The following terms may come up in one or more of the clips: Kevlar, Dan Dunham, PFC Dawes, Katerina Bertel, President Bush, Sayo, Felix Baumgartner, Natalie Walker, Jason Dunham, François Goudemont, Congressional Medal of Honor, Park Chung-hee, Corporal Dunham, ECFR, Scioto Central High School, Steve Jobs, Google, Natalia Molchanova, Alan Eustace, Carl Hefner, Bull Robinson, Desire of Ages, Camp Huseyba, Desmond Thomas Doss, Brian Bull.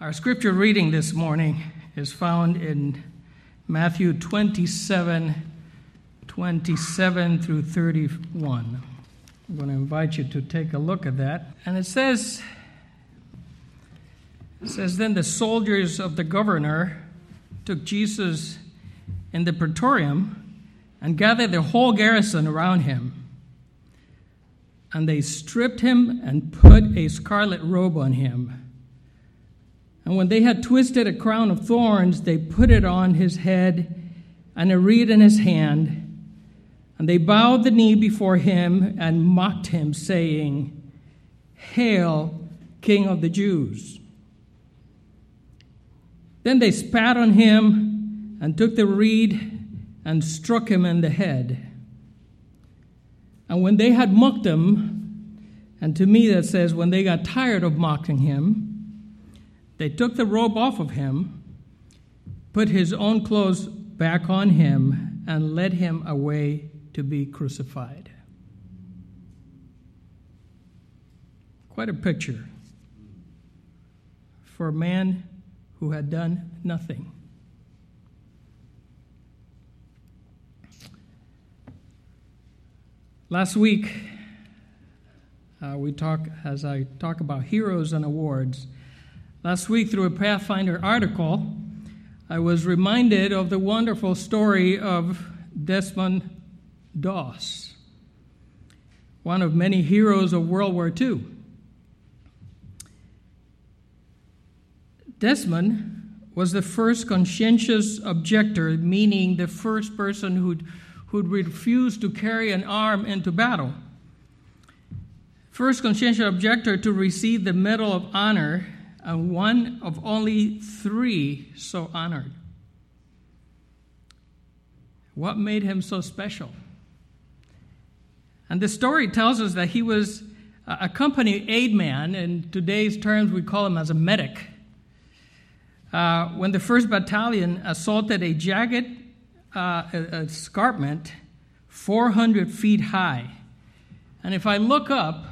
Our scripture reading this morning is found in Matthew 27 through 31. I'm going to invite you to take a look at that. And it says, then the soldiers of the governor took Jesus in the praetorium and gathered the whole garrison around him. And they stripped him and put a scarlet robe on him. And when they had twisted a crown of thorns, they put it on his head and a reed in his hand. And they bowed the knee before him and mocked him, saying, "Hail, King of the Jews!" Then they spat on him and took the reed and struck him in the head. And when they had mocked him, and to me that says when they got tired of mocking him, they took the robe off of him, put his own clothes back on him, and led him away to be crucified. Quite a picture for a man who had done nothing. Last week, I talk about heroes and awards. Last week, through a Pathfinder article, I was reminded of the wonderful story of Desmond Doss, one of many heroes of World War II. Desmond was the first conscientious objector, meaning the first person who'd refuse to carry an arm into battle. First conscientious objector to receive the Medal of Honor, and one of only three so honored. What made him so special? And the story tells us that he was a company aid man. In today's terms, we call him as a medic. When the 1st Battalion assaulted a jagged escarpment 400 feet high. And if I look up,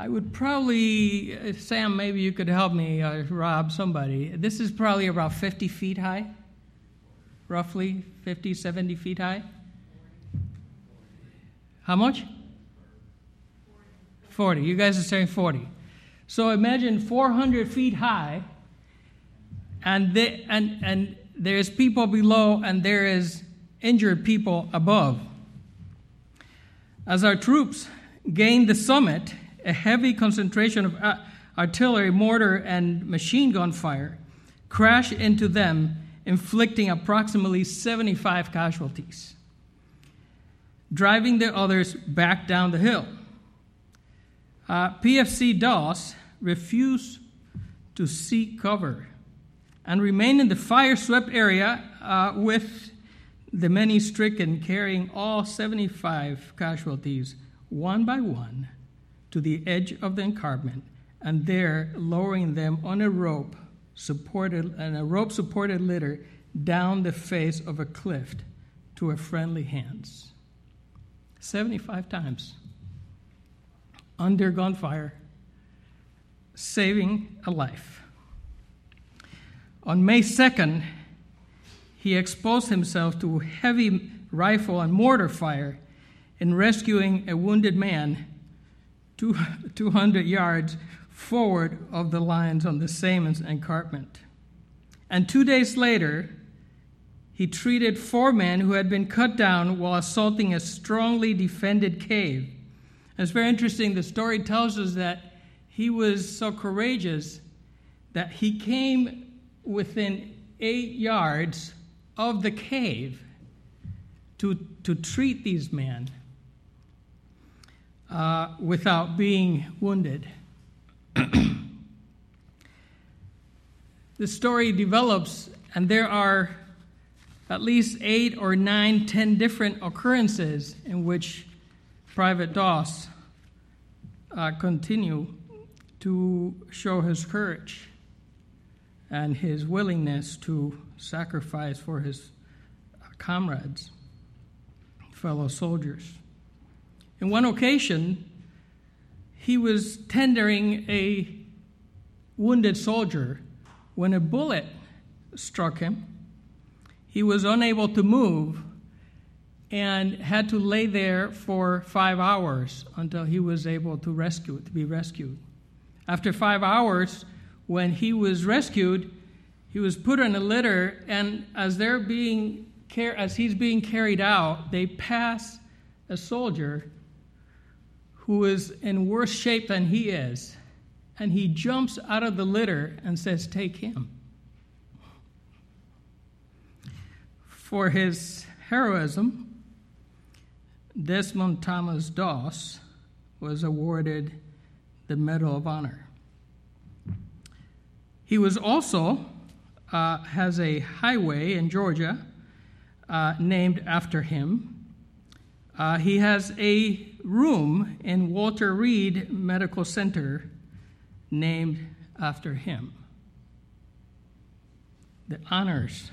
I would probably, Sam, maybe you could help me, Rob, somebody. This is probably about 50 feet high, roughly 50, 70 feet high. How much? 40. You guys are saying 40. So imagine 400 feet high, and there's people below, and there is injured people above. As our troops gained the summit, a heavy concentration of artillery, mortar, and machine gun fire crashed into them, inflicting approximately 75 casualties, driving the others back down the hill. PFC Dawes refused to seek cover and remained in the fire-swept area with the many stricken, carrying all 75 casualties one by one to the edge of the encampment, and there lowering them on a rope supported litter down the face of a cliff to a friendly hands. 75 times under gunfire, saving a life. On May 2nd, he exposed himself to heavy rifle and mortar fire in rescuing a wounded man 200 yards forward of the lines on the same encampment. And 2 days later, he treated four men who had been cut down while assaulting a strongly defended cave. And it's very interesting. The story tells us that he was so courageous that he came within 8 yards of the cave to treat these men without being wounded. The story develops, and there are at least 8 or 9, 10 different occurrences in which Private Doss continue to show his courage and his willingness to sacrifice for his comrades, fellow soldiers. In one occasion, he was tendering a wounded soldier, when a bullet struck him, he was unable to move and had to lay there for 5 hours until he was able to be rescued. After 5 hours, when he was rescued, he was put on a litter, and as he's being carried out, they pass a soldier who is in worse shape than he is, and he jumps out of the litter and says, "Take him." For his heroism, Desmond Thomas Doss was awarded the Medal of Honor. He was also has a highway in Georgia named after him. He has a room in Walter Reed Medical Center named after him. The honors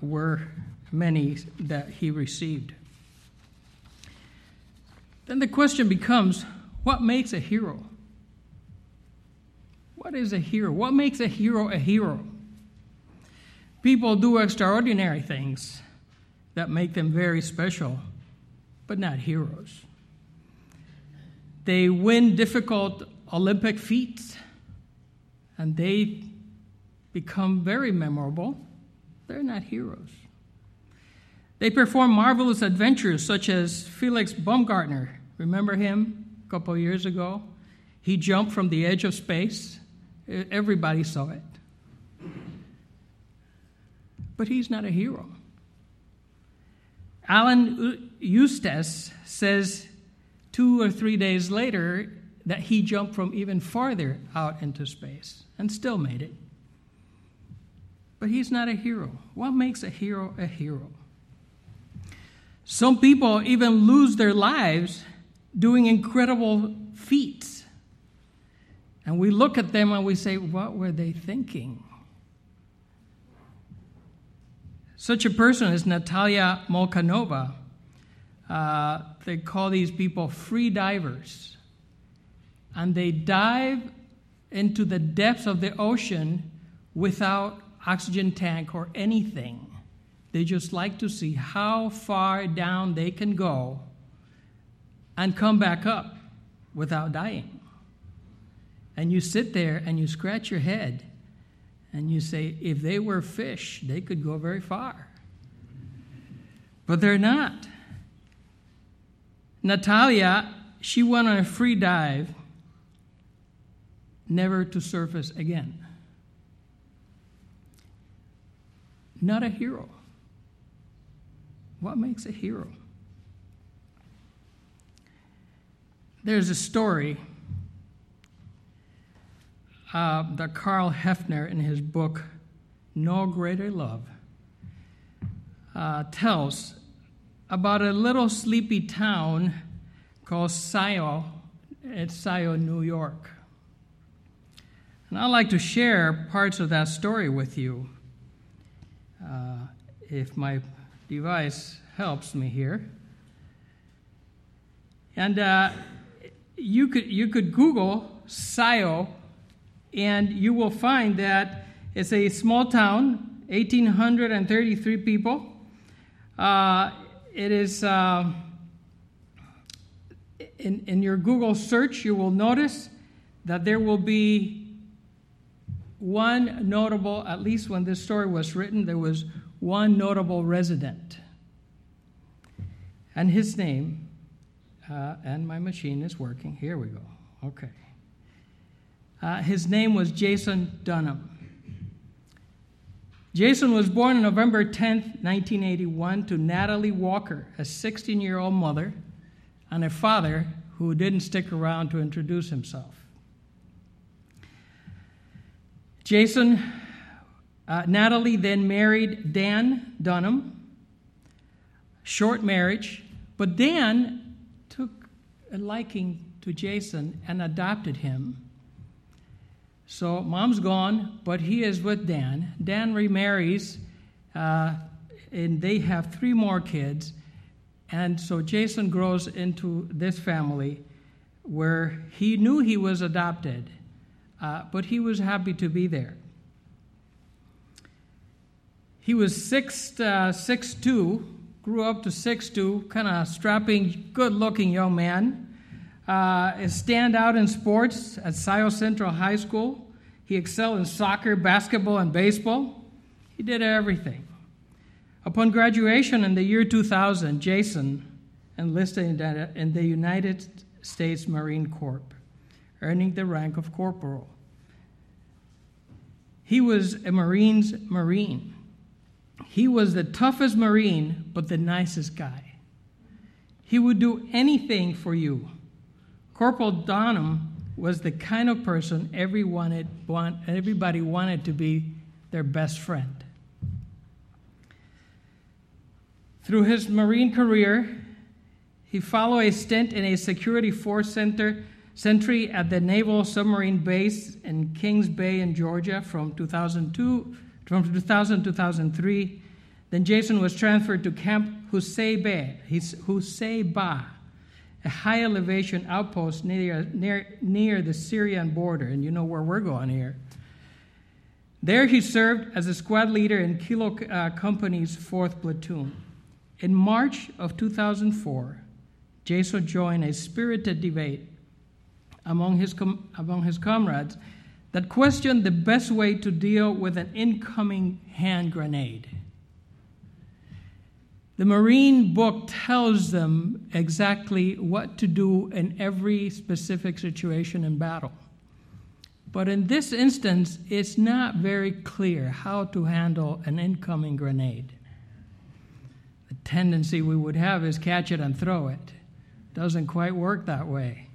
were many that he received. Then the question becomes, what makes a hero? What is a hero? What makes a hero a hero? People do extraordinary things that make them very special, but not heroes. They win difficult Olympic feats, and they become very memorable. They're not heroes. They perform marvelous adventures, such as Felix Baumgartner. Remember him a couple years ago? He jumped from the edge of space. Everybody saw it. But he's not a hero. Alan Eustace says 2 or 3 days later that he jumped from even farther out into space and still made it. But he's not a hero. What makes a hero a hero? Some people even lose their lives doing incredible feats. And we look at them and we say, what were they thinking? Such a person is Natalia Molchanova. They call these people free divers. And they dive into the depths of the ocean without oxygen tank or anything. They just like to see how far down they can go and come back up without dying. And you sit there and you scratch your head and you say, if they were fish, they could go very far. But they're not. Natalia, she went on a free dive, never to surface again. Not a hero. What makes a hero? There's a story that Carl Hefner, in his book No Greater Love, tells about a little sleepy town called Sayo. It's Sayo, New York. And I'd like to share parts of that story with you, if my device helps me here. And you could Google Sayo, and you will find that it's a small town, 1,833 people. It is, in your Google search, you will notice that there will be one notable, at least when this story was written, there was one notable resident. And his name, and my machine is working. Here we go. Okay. His name was Jason Dunham. Jason was born on November 10, 1981, to Natalie Walker, a 16-year-old mother, and a father who didn't stick around to introduce himself. Natalie then married Dan Dunham, short marriage, but Dan took a liking to Jason and adopted him. So mom's gone, but he is with Dan. Dan remarries, and they have 3 more kids. And so Jason grows into this family where he knew he was adopted, but he was happy to be there. He was 6'2", grew up to 6'2", kind of strapping, good-looking young man. A standout in sports at Scioto Central High School. He excelled in soccer, basketball, and baseball. He did everything. Upon graduation in the year 2000, Jason enlisted in the United States Marine Corps, earning the rank of corporal. He was a Marine's Marine. He was the toughest Marine, but the nicest guy. He would do anything for you. Corporal Dunham was the kind of person everybody wanted to be their best friend. Through his Marine career, he followed a stint in a security force sentry at the Naval Submarine Base in Kings Bay in Georgia from 2000 to 2003. Then Jason was transferred to Camp Huseyba, a high elevation outpost near the Syrian border, and you know where we're going here. There he served as a squad leader in Kilo Company's 4th Platoon. In March of 2004, Jason joined a spirited debate among his comrades that questioned the best way to deal with an incoming hand grenade. The Marine book tells them exactly what to do in every specific situation in battle. But in this instance, it's not very clear how to handle an incoming grenade. The tendency we would have is catch it and throw it. Doesn't quite work that way.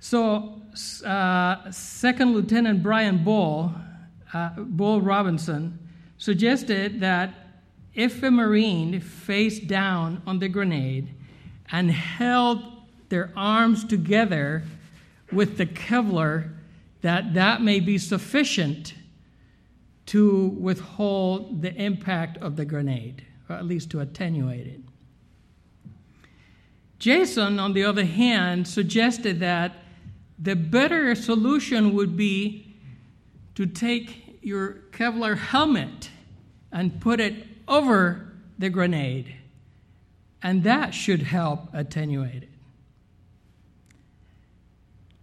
So, Second Lieutenant Brian Bull, Bull Robinson, suggested that if a Marine faced down on the grenade and held their arms together with the Kevlar, that may be sufficient to withhold the impact of the grenade, or at least to attenuate it. Jason, on the other hand, suggested that the better solution would be to take your Kevlar helmet and put it over the grenade, and that should help attenuate it.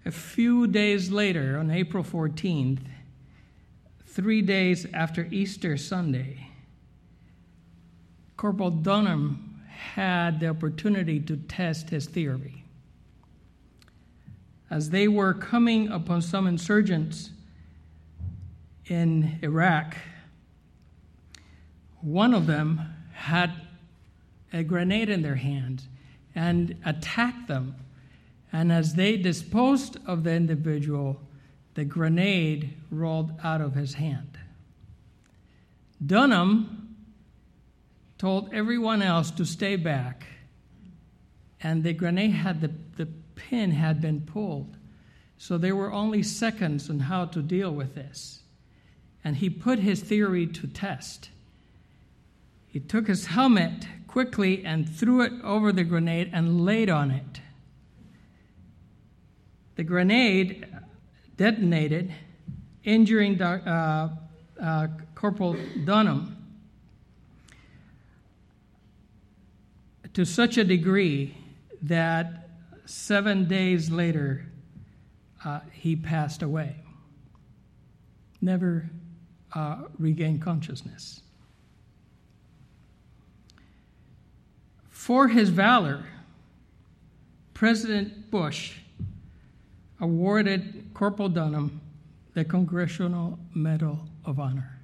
A few days later, on April 14th, 3 days after Easter Sunday, Corporal Dunham had the opportunity to test his theory. As they were coming upon some insurgents in Iraq, one of them had a grenade in their hand and attacked them. And as they disposed of the individual, the grenade rolled out of his hand. Dunham told everyone else to stay back, and the grenade had the pin had been pulled. So there were only seconds on how to deal with this. And he put his theory to test. He took his helmet quickly and threw it over the grenade and laid on it. The grenade detonated, injuring Corporal Dunham to such a degree that 7 days later he passed away, never regained consciousness. For his valor, President Bush awarded Corporal Dunham the Congressional Medal of Honor.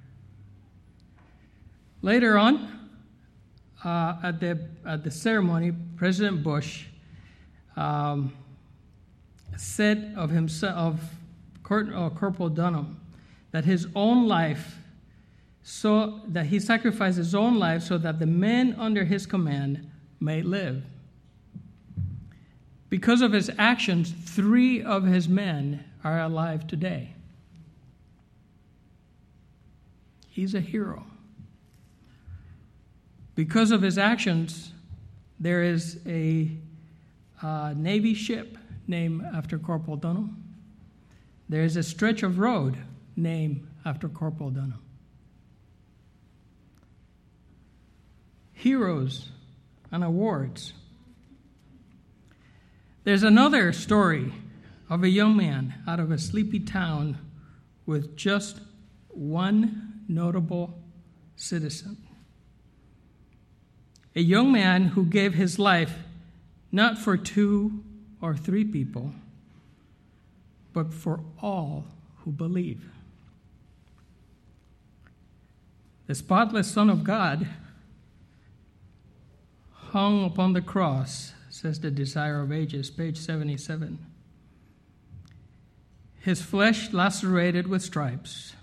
Later on, at the ceremony, President Bush said of himself, Corporal Dunham, that he sacrificed his own life so that the men under his command may live. Because of his actions, 3 of his men are alive today. He's a hero. Because of his actions, there is a Navy ship named after Corporal Dunham. there is a stretch of road named after Corporal Dunham. Heroes and awards. There's another story of a young man out of a sleepy town with just one notable citizen. A young man who gave his life not for two or three people, but for all who believe. The spotless Son of God hung upon the cross, says the Desire of Ages, page 77. His flesh lacerated with stripes,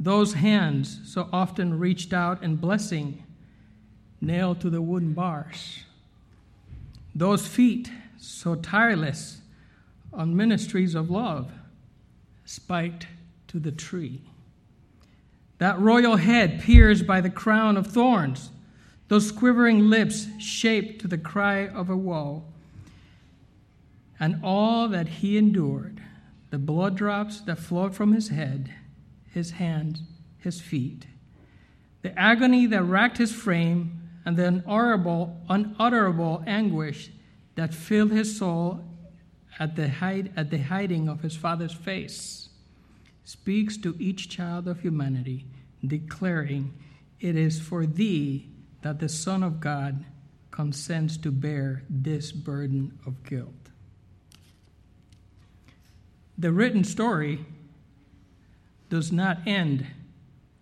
those hands so often reached out in blessing, nailed to the wooden bars, those feet so tireless on ministries of love, spiked to the tree, that royal head pierced by the crown of thorns, those quivering lips shaped to the cry of a woe, and all that he endured, the blood drops that flowed from his head, his hands, his feet, the agony that racked his frame, and the unutterable anguish that filled his soul at the hiding of his Father's face, speaks to each child of humanity, declaring, "It is for thee that the Son of God consents to bear this burden of guilt." The written story does not end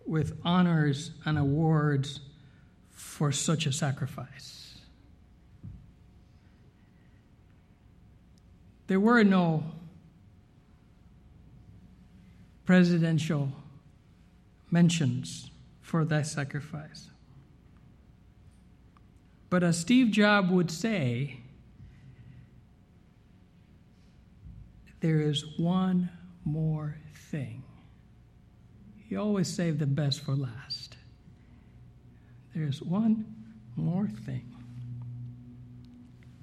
with honors and awards for such a sacrifice. There were no presidential mentions for that sacrifice. But as Steve Jobs would say, there is one more thing. He always saved the best for last. There is one more thing.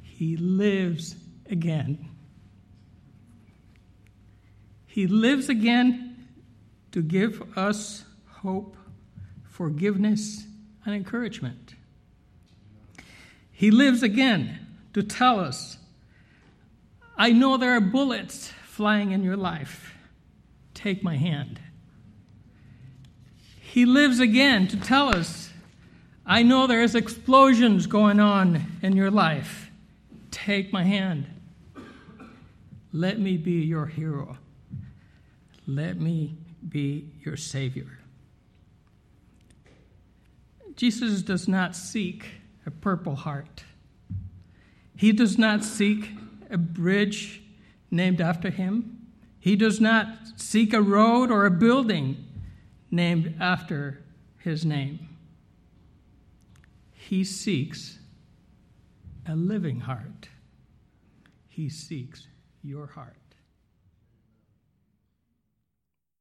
He lives again. He lives again to give us hope, forgiveness, and encouragement. He lives again to tell us, I know there are bullets flying in your life. Take my hand. He lives again to tell us, I know there is explosions going on in your life. Take my hand. Let me be your hero. Let me be your savior. Jesus does not seek a purple heart. He does not seek a bridge named after him. He does not seek a road or a building named after his name. He seeks a living heart. He seeks your heart.